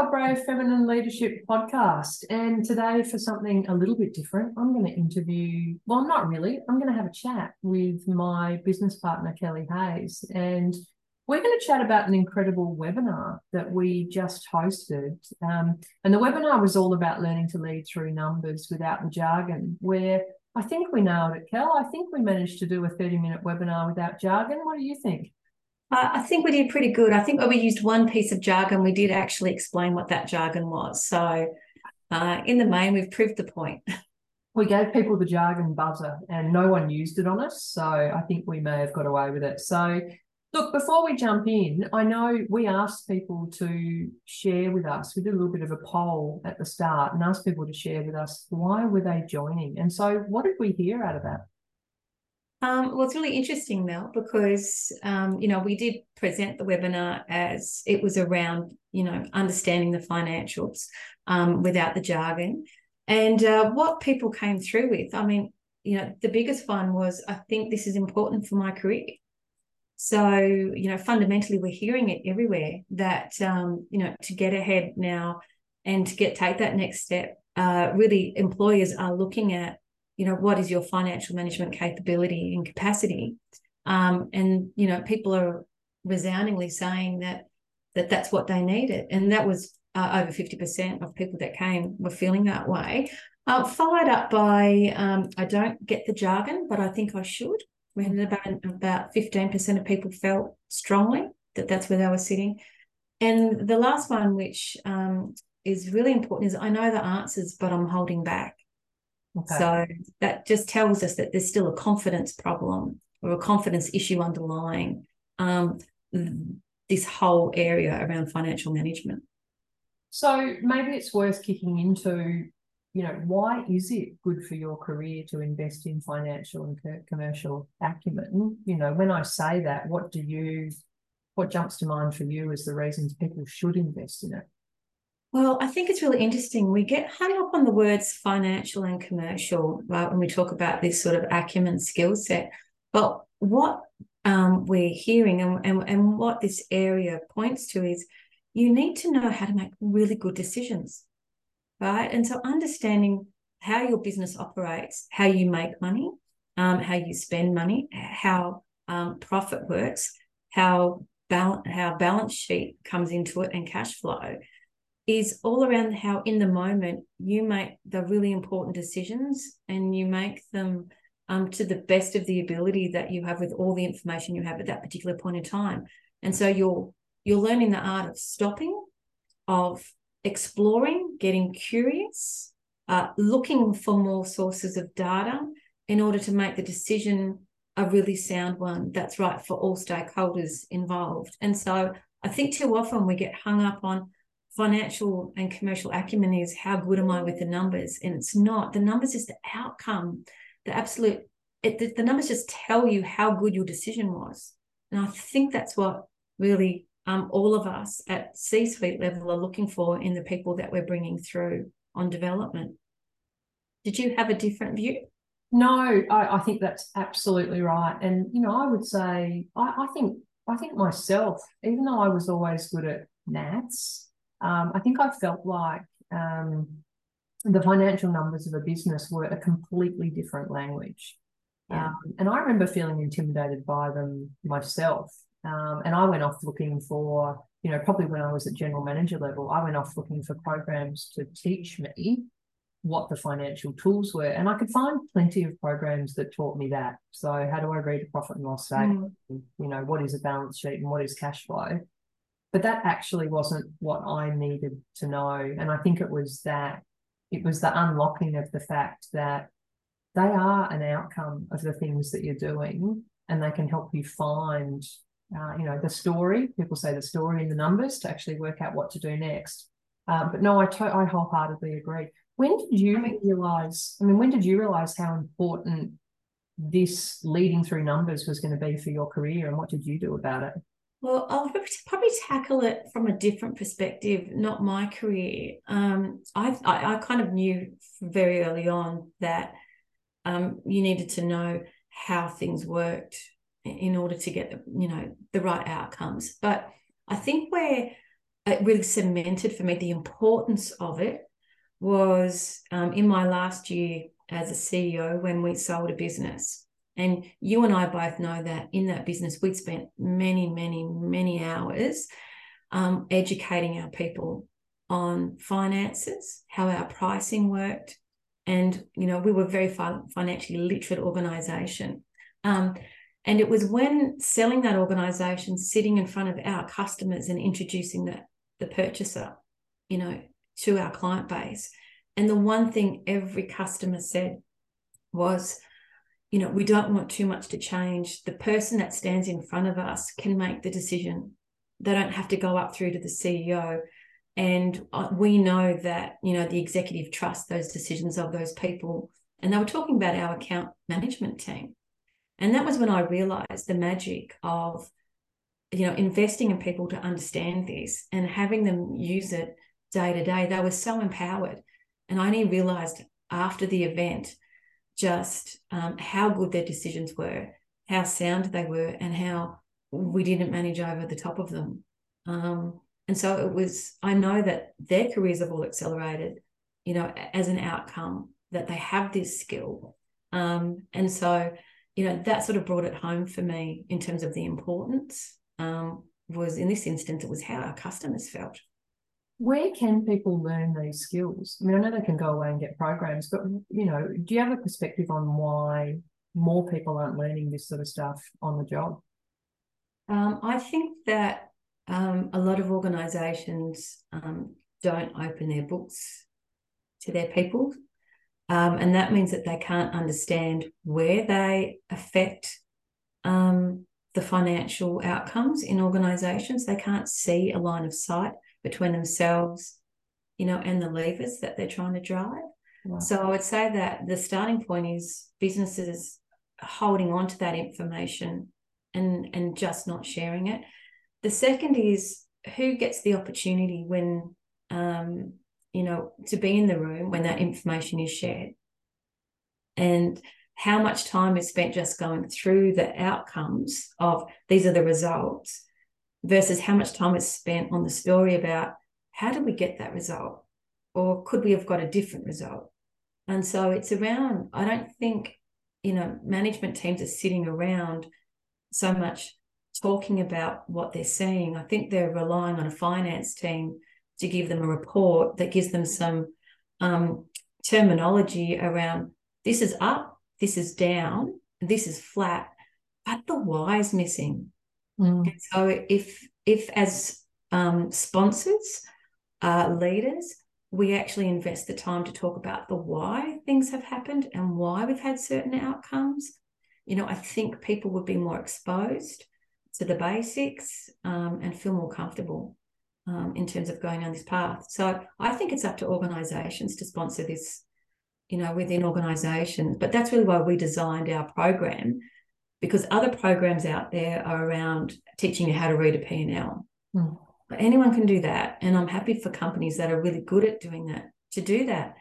our Brave Feminine Leadership podcast, and today for something a little bit different, I'm going to interview, well, not really, I'm going to have a chat with my business partner, Kelli Hayes, and we're going to chat about an incredible webinar that we just hosted, and the webinar was all about learning to lead through numbers without the jargon, where I think we nailed it, Kel. I think we managed to do a 30-minute webinar without jargon. What do you think? I think we did pretty good. I think we used one piece of jargon. We did actually explain what that jargon was. So in the main, we've proved the point. We gave people the jargon buzzer and no one used it on us. So I think we may have got away with it. So look, before we jump in, I know we asked people to share with us. We did a little bit of a poll at the start and asked people to share with us why were they joining. And so what did we hear out of that? Well, it's really interesting, Mel, because, we did present the webinar as it was around, understanding the financials without the jargon. And what people came through with, the biggest one was, I think this is important for my career. So, fundamentally, we're hearing it everywhere that, to get ahead now and to take that next step, really employers are looking at, what is your financial management capability and capacity? People are resoundingly saying that's what they needed. And that was over 50% of people that came were feeling that way. Followed up by, I don't get the jargon, but I think I should. We had about 15% of people felt strongly that that's where they were sitting. And the last one, which is really important, is I know the answers, but I'm holding back. Okay. So that just tells us that there's still a confidence problem or a confidence issue underlying this whole area around financial management. So maybe it's worth kicking into, why is it good for your career to invest in financial and commercial acumen? When I say that, what jumps to mind for you as the reasons people should invest in it? Well, I think it's really interesting. We get hung up on the words financial and commercial when we talk about this sort of acumen skill set. But what we're hearing and what this area points to is you need to know how to make really good decisions, right? And so understanding how your business operates, how you make money, how you spend money, how profit works, how balance sheet comes into it and cash flow, is all around how in the moment you make the really important decisions and you make them to the best of the ability that you have with all the information you have at that particular point in time. And so you're learning the art of stopping, of exploring, getting curious, looking for more sources of data in order to make the decision a really sound one that's right for all stakeholders involved. And so I think too often we get hung up on financial and commercial acumen is how good am I with the numbers, and it's not. The numbers is the outcome, the numbers just tell you how good your decision was. And I think that's what really all of us at C-suite level are looking for in the people that we're bringing through on development. Did you have a different view? No, I think that's absolutely right. And, I would say, I think myself, even though I was always good at maths, I think I felt like the financial numbers of a business were a completely different language. Yeah. And I remember feeling intimidated by them myself. And I went off looking for, probably when I was at general manager level, I went off looking for programs to teach me what the financial tools were. And I could find plenty of programs that taught me that. So how do I read a profit and loss statement? Mm. What is a balance sheet and what is cash flow? But that actually wasn't what I needed to know. And I think it was the unlocking of the fact that they are an outcome of the things that you're doing, and they can help you find, the story. People say the story in the numbers to actually work out what to do next. But no, I wholeheartedly agree. When did you realise how important this leading through numbers was going to be for your career, and what did you do about it? Well, I'll probably tackle it from a different perspective, not my career. I kind of knew very early on that you needed to know how things worked in order to get, the right outcomes. But I think where it really cemented for me the importance of it was in my last year as a CEO when we sold a business. And you and I both know that in that business, we'd spent many hours educating our people on finances, how our pricing worked. And, you know, we were a very financially literate organisation. And it was when selling that organisation, sitting in front of our customers and introducing the purchaser, you know, to our client base. And the one thing every customer said was, you know, we don't want too much to change. The person that stands in front of us can make the decision. They don't have to go up through to the CEO. And we know that, you know, the executive trusts those decisions of those people. And they were talking about our account management team. And that was when I realised the magic of, you know, investing in people to understand this and having them use it day to day. They were so empowered. And I only realised after the event just how good their decisions were, how sound they were, and how we didn't manage over the top of them. And so it was, I know that their careers have all accelerated, you know, as an outcome, that they have this skill. And so, you know, that sort of brought it home for me in terms of the importance was, in this instance, it was how our customers felt. Where can people learn these skills? I mean, I know they can go away and get programs, but, you know, do you have a perspective on why more people aren't learning this sort of stuff on the job? I think that a lot of organisations don't open their books to their people, and that means that they can't understand where they affect the financial outcomes in organisations. They can't see a line of sight between themselves, you know, and the levers that they're trying to drive. Wow. So I would say that the starting point is businesses holding on to that information and just not sharing it. The second is who gets the opportunity when, you know, to be in the room when that information is shared, and how much time is spent just going through the outcomes of these are the results, versus how much time is spent on the story about how did we get that result, or could we have got a different result? And so it's around, I don't think, you know, management teams are sitting around so much talking about what they're seeing. I think they're relying on a finance team to give them a report that gives them some terminology around this is up, this is down, this is flat, but the why is missing. And so if as sponsors, leaders, we actually invest the time to talk about the why things have happened and why we've had certain outcomes, you know, I think people would be more exposed to the basics and feel more comfortable in terms of going down this path. So I think it's up to organisations to sponsor this, you know, within organisations. But that's really why we designed our program, because other programs out there are around teaching you how to read a P&L. But anyone can do that, and I'm happy for companies that are really good at doing that to do that.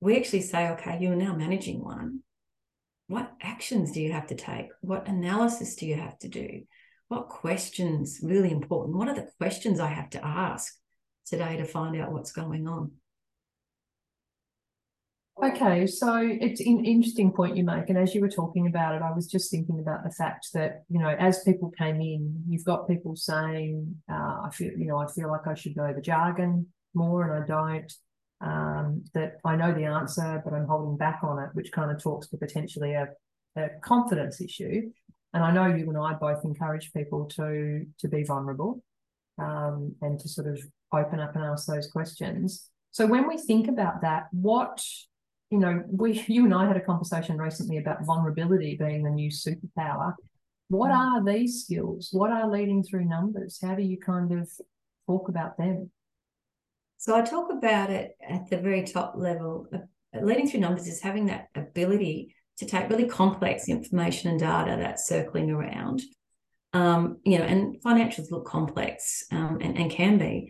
We actually say, okay, you're now managing one. What actions do you have to take? What analysis do you have to do? What questions, really important, what are the questions I have to ask today to find out what's going on? Okay, so it's an interesting point you make, and as you were talking about it, I was just thinking about the fact that, you know, as people came in, you've got people saying, I feel like I should know the jargon more, and I don't. That I know the answer, but I'm holding back on it, which kind of talks to potentially a confidence issue. And I know you and I both encourage people to be vulnerable and to sort of open up and ask those questions. So when we think about that, what, you know, you and I had a conversation recently about vulnerability being the new superpower. What are these skills? What are leading through numbers? How do you kind of talk about them? So I talk about it at the very top level. Leading through numbers is having that ability to take really complex information and data that's circling around, you know, and financials look complex and can be,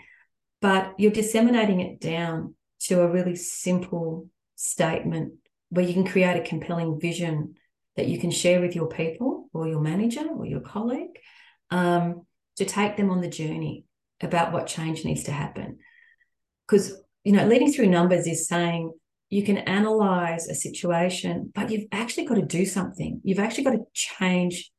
but you're disseminating it down to a really simple statement where you can create a compelling vision that you can share with your people or your manager or your colleague to take them on the journey. about what change needs to happen. Because, you know, leading through numbers is saying you can analyze a situation, but you've actually got to do something. You've actually got to change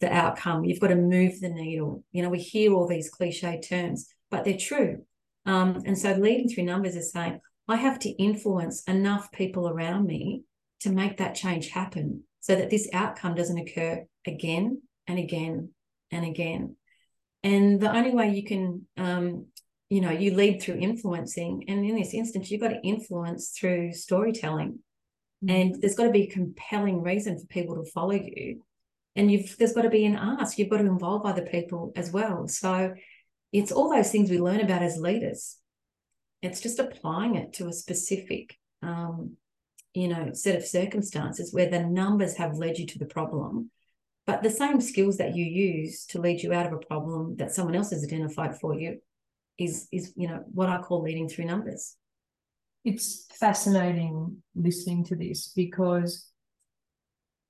the outcome. You've got to move the needle. You know, we hear all these cliche terms, but they're true. And so leading through numbers is saying, I have to influence enough people around me to make that change happen so that this outcome doesn't occur again and again and again. And the only way you can, you know, you lead through influencing. And in this instance, you've got to influence through storytelling. Mm-hmm. And there's got to be a compelling reason for people to follow you. And there's got to be an ask. You've got to involve other people as well. So it's all those things we learn about as leaders. It's just applying it to a specific, you know, set of circumstances where the numbers have led you to the problem. But the same skills that you use to lead you out of a problem that someone else has identified for you is, you know, what I call leading through numbers. It's fascinating listening to this, because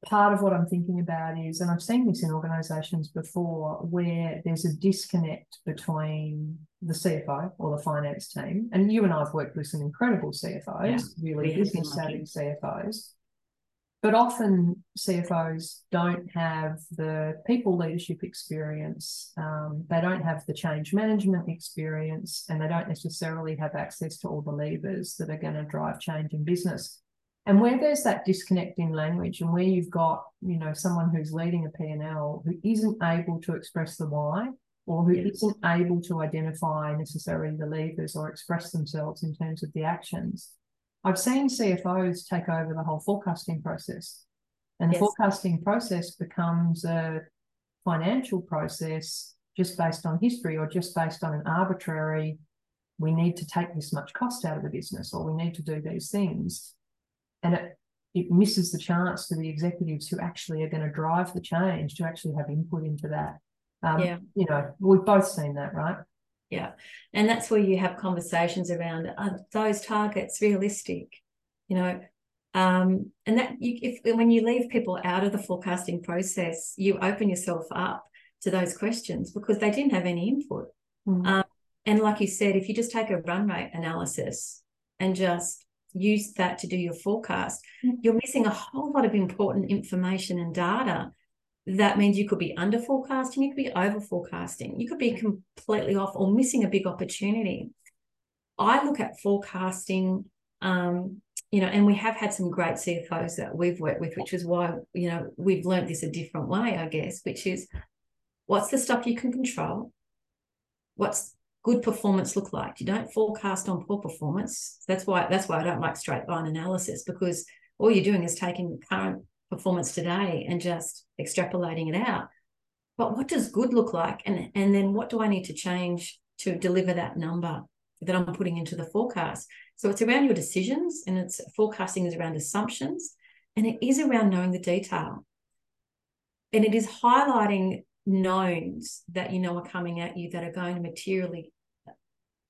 part of what I'm thinking about is, and I've seen this in organisations before, where there's a disconnect between the CFO or the finance team, and you and I have worked with some incredible CFOs, really business-savvy CFOs, but often CFOs don't have the people leadership experience, they don't have the change management experience, and they don't necessarily have access to all the levers that are going to drive change in business. And where there's that disconnect in language, and where you've got, you know, someone who's leading a P&L who isn't able to express the why, or who isn't able to identify necessarily the levers or express themselves in terms of the actions. I've seen CFOs take over the whole forecasting process, and the forecasting process becomes a financial process just based on history, or just based on an arbitrary, we need to take this much cost out of the business, or we need to do these things. And it misses the chance for the executives who actually are going to drive the change to actually have input into that. You know, we've both seen that, right? Yeah. And that's where you have conversations around, are those targets realistic? You know, and that when you leave people out of the forecasting process, you open yourself up to those questions because they didn't have any input. Mm-hmm. And like you said, if you just take a run rate analysis and just use that to do your forecast, you're missing a whole lot of important information and data. That means you could be under forecasting, you could be over forecasting, you could be completely off or missing a big opportunity. I look at forecasting, you know, and we have had some great CFOs that we've worked with, which is why, you know, we've learned this a different way, I guess, which is what's the stuff you can control? What's good performance look like? You don't forecast on poor performance. That's why I don't like straight line analysis, because all you're doing is taking the current performance today and just extrapolating it out. But what does good look like? And then what do I need to change to deliver that number that I'm putting into the forecast? So it's around your decisions, and it's forecasting is around assumptions, and it is around knowing the detail. And it is highlighting knowns that you know are coming at you that are going to materially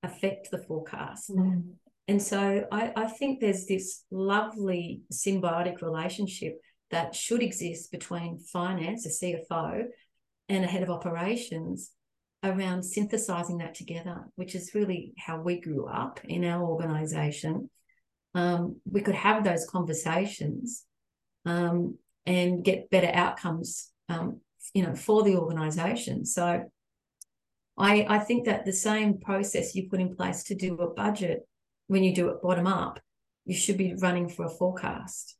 affect the forecast. Mm. And so I think there's this lovely symbiotic relationship that should exist between finance, a CFO, and a head of operations around synthesizing that together, which is really how we grew up in our organization. We could have those conversations and get better outcomes you know, for the organisation. So I think that the same process you put in place to do a budget, when you do it bottom up, you should be running for a forecast.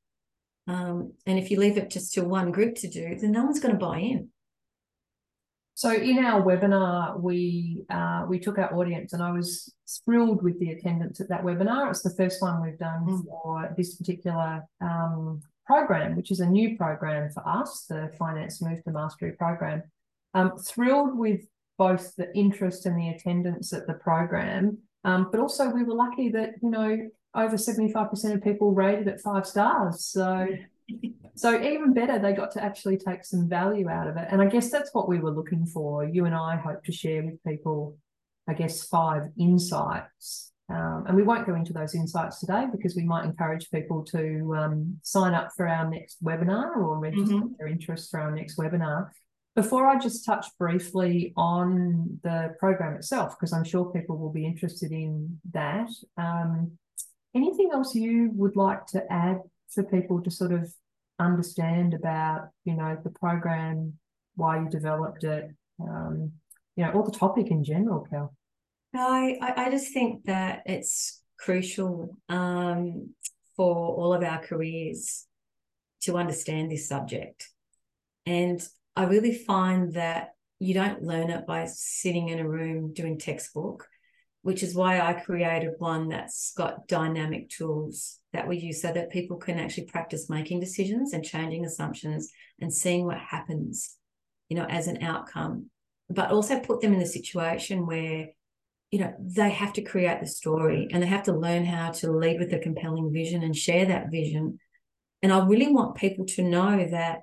And if you leave it just to one group to do, then no one's going to buy in. So in our webinar, we took our audience, and I was thrilled with the attendance at that webinar. It's the first one we've done for this particular program, which is a new program for us, the Finance Move to Mastery program. I'm thrilled with both the interest and the attendance at the program, but also we were lucky that, you know, over 75% of people rated it 5 stars. So even better, they got to actually take some value out of it. And I guess that's what we were looking for. You and I hope to share with people, I guess, 5 insights. And we won't go into those insights today, because we might encourage people to sign up for our next webinar, or register their interest for our next webinar. Before I just touch briefly on the program itself, because I'm sure people will be interested in that, anything else you would like to add for people to sort of understand about, you know, the program, why you developed it, you know, or the topic in general, Kel? No, I just think that it's crucial for all of our careers to understand this subject. And I really find that you don't learn it by sitting in a room doing textbook, which is why I created one that's got dynamic tools that we use so that people can actually practice making decisions and changing assumptions and seeing what happens, you know, as an outcome, but also put them in a situation where, you know, they have to create the story and they have to learn how to lead with a compelling vision and share that vision. And I really want people to know that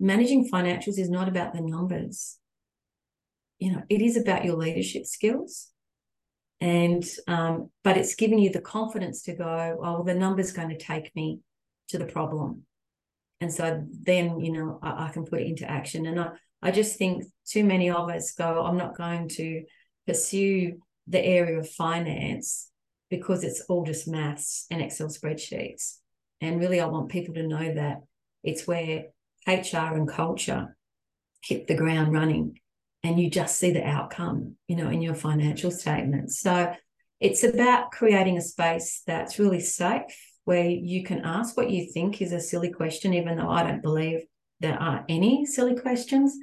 managing financials is not about the numbers. You know, it is about your leadership skills. And, but it's giving you the confidence to go, oh, the number's going to take me to the problem. And so then, you know, I can put it into action. And I just think too many of us go, I'm not going to pursue the area of finance because it's all just maths and Excel spreadsheets. And really, I want people to know that it's where HR and culture hit the ground running and you just see the outcome, you know, in your financial statements. So it's about creating a space that's really safe where you can ask what you think is a silly question, even though I don't believe there are any silly questions,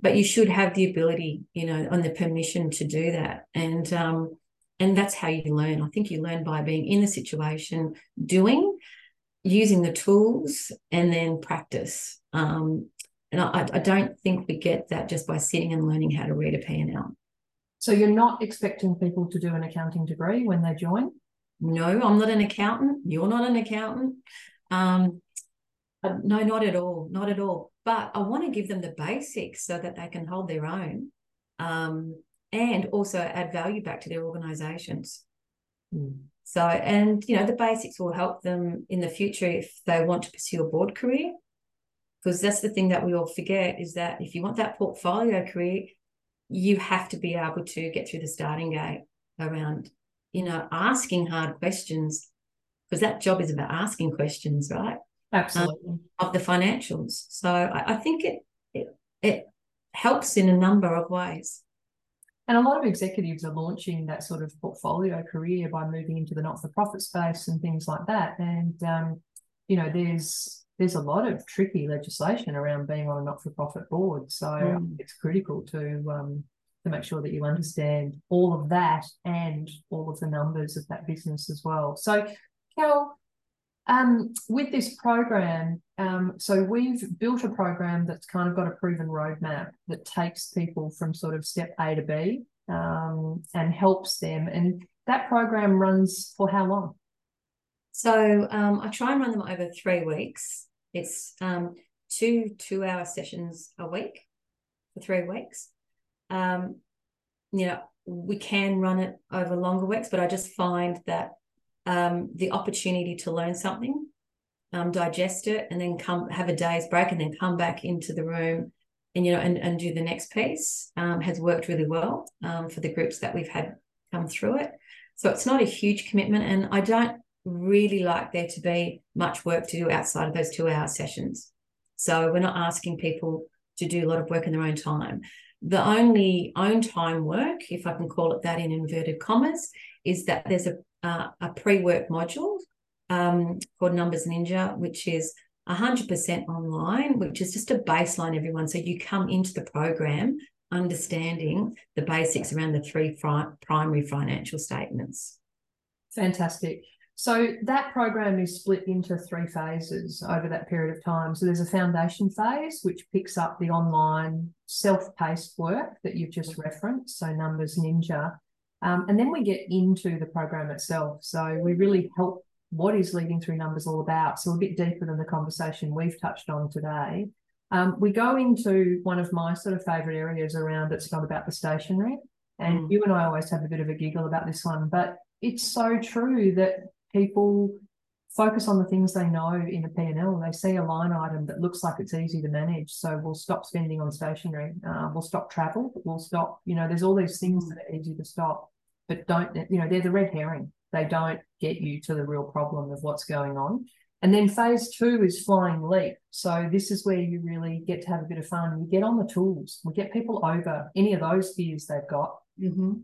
but you should have the ability, you know, and the permission to do that. And that's how you learn. I think you learn by being in the situation, doing, using the tools, and then practice. And I don't think we get that just by sitting and learning how to read a P&L. So you're not expecting people to do an accounting degree when they join? No, I'm not an accountant. You're not an accountant. No, not at all, not at all. But I want to give them the basics so that they can hold their own and also add value back to their organisations. Mm. So, and, you know, the basics will help them in the future if they want to pursue a board career. Because that's the thing that we all forget is that if you want that portfolio career, you have to be able to get through the starting gate around, you know, asking hard questions, because that job is about asking questions, right? Absolutely. Of the financials. So I think it helps in a number of ways. And a lot of executives are launching that sort of portfolio career by moving into the not-for-profit space and things like that. And, you know, there's a lot of tricky legislation around being on a not-for-profit board. So it's critical to make sure that you understand all of that and all of the numbers of that business as well. So, Kel, with this program, so we've built a program that's kind of got a proven roadmap that takes people from sort of step A to B and helps them. And that program runs for how long? So I try and run them over 3 weeks. It's two 2-hour sessions a week for 3 weeks. You know, we can run it over longer weeks, but I just find that the opportunity to learn something, digest it, and then come have a day's break and then come back into the room and, you know, and do the next piece has worked really well for the groups that we've had come through it. So it's not a huge commitment, and I don't really like there to be much work to do outside of those 2-hour sessions. So we're not asking people to do a lot of work in their own time. The only own time work, if I can call it that in inverted commas, is that there's a pre-work module called Numbers Ninja, which is 100% online, which is just a baseline, everyone. So you come into the program understanding the basics around the 3 primary financial statements. Fantastic. So that program is split into 3 phases over that period of time. So there's a foundation phase, which picks up the online self-paced work that you've just referenced, so Numbers Ninja. And then we get into the program itself. So we really help what is Leading Through Numbers all about, so a bit deeper than the conversation we've touched on today. We go into one of my sort of favourite areas around it's not about the stationery. And you and I always have a bit of a giggle about this one, but it's so true that people focus on the things they know in the P&L. They see a line item that looks like it's easy to manage, so we'll stop spending on stationery. We'll stop travel. We'll stop, there's all these things that are easy to stop, but don't, they're the red herring. They don't get you to the real problem of what's going on. And then phase 2 is flying leap. So this is where you really get to have a bit of fun. You get on the tools. We get people over any of those fears they've got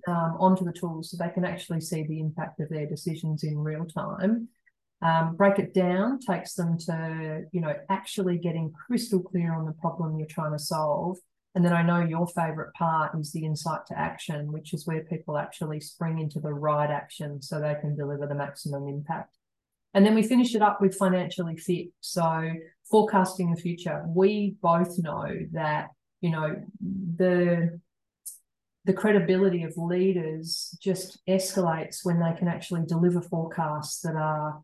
onto the tools so they can actually see the impact of their decisions in real time. Break it down takes them to, actually getting crystal clear on the problem you're trying to solve. And then I know your favourite part is the insight to action, which is where people actually spring into the right action so they can deliver the maximum impact. And then we finish it up with financially fit. So forecasting the future. We both know that, the credibility of leaders just escalates when they can actually deliver forecasts that are,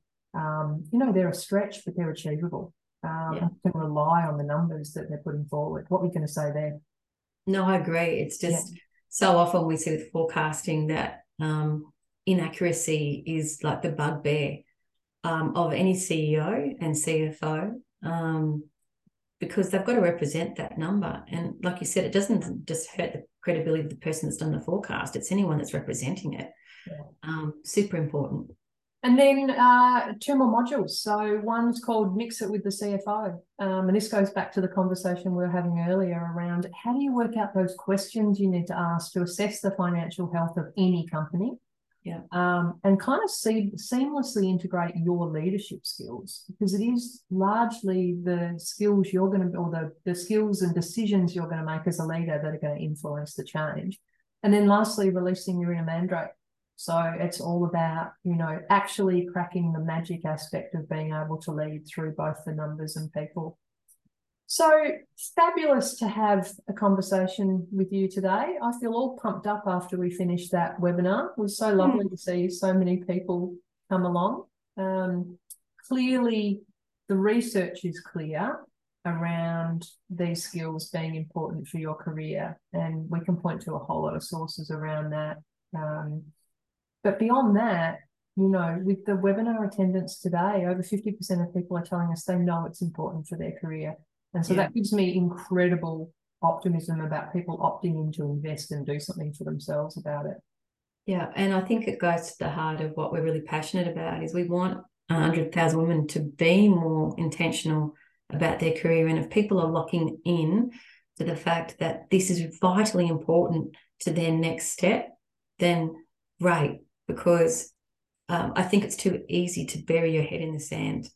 they're a stretch, but they're achievable. They can rely on the numbers that they're putting forward. What are we going to say there? No, I agree. It's just so often we see with forecasting that inaccuracy is like the bugbear of any CEO and CFO, because they've got to represent that number. And like you said, it doesn't just hurt the credibility of the person that's done the forecast. It's anyone that's representing it. Yeah. Super important. And then 2 more modules. So one's called Mix It with the CFO. And this goes back to the conversation we were having earlier around how do you work out those questions you need to ask to assess the financial health of any company? Yeah. And kind of seamlessly integrate your leadership skills, because it is largely the skills you're going to, or the skills and decisions you're going to make as a leader that are going to influence the change. And then lastly, releasing your inner mandrake. So it's all about, actually cracking the magic aspect of being able to lead through both the numbers and people. So fabulous to have a conversation with you today. I feel all pumped up after we finished that webinar. It was so lovely to see so many people come along. Clearly, the research is clear around these skills being important for your career, and we can point to a whole lot of sources around that. But beyond that, with the webinar attendance today, over 50% of people are telling us they know it's important for their career. And so that gives me incredible optimism about people opting in to invest and do something for themselves about it. Yeah, and I think it goes to the heart of what we're really passionate about is we want 100,000 women to be more intentional about their career. And if people are locking in to the fact that this is vitally important to their next step, then great, because I think it's too easy to bury your head in the sand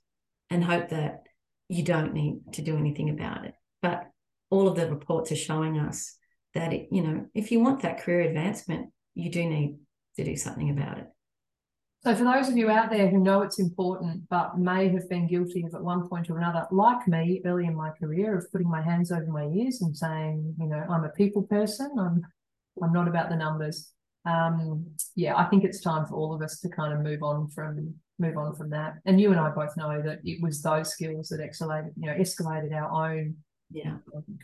and hope that you don't need to do anything about it. But all of the reports are showing us that, if you want that career advancement, you do need to do something about it. So for those of you out there who know it's important but may have been guilty of at one point or another, like me early in my career, of putting my hands over my ears and saying, I'm a people person, I'm not about the numbers. I think it's time for all of us to kind of move on from that. And you and I both know that it was those skills that escalated our own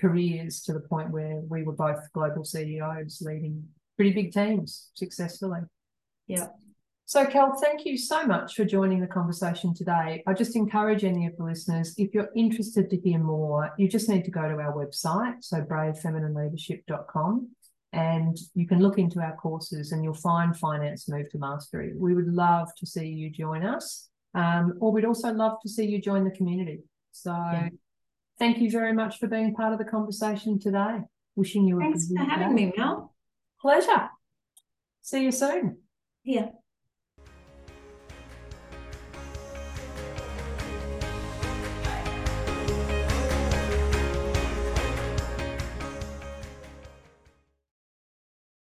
careers to the point where we were both global CEOs leading pretty big teams successfully. Yeah. So, Kel, thank you so much for joining the conversation today. I just encourage any of the listeners, if you're interested to hear more, you just need to go to our website, so bravefeminineleadership.com. And you can look into our courses and you'll find Finance Move to Mastery. We would love to see you join us, or we'd also love to see you join the community. So thank you very much for being part of the conversation today. Wishing you a good day. Thanks for having me, Mel. Pleasure. See you soon. Yeah.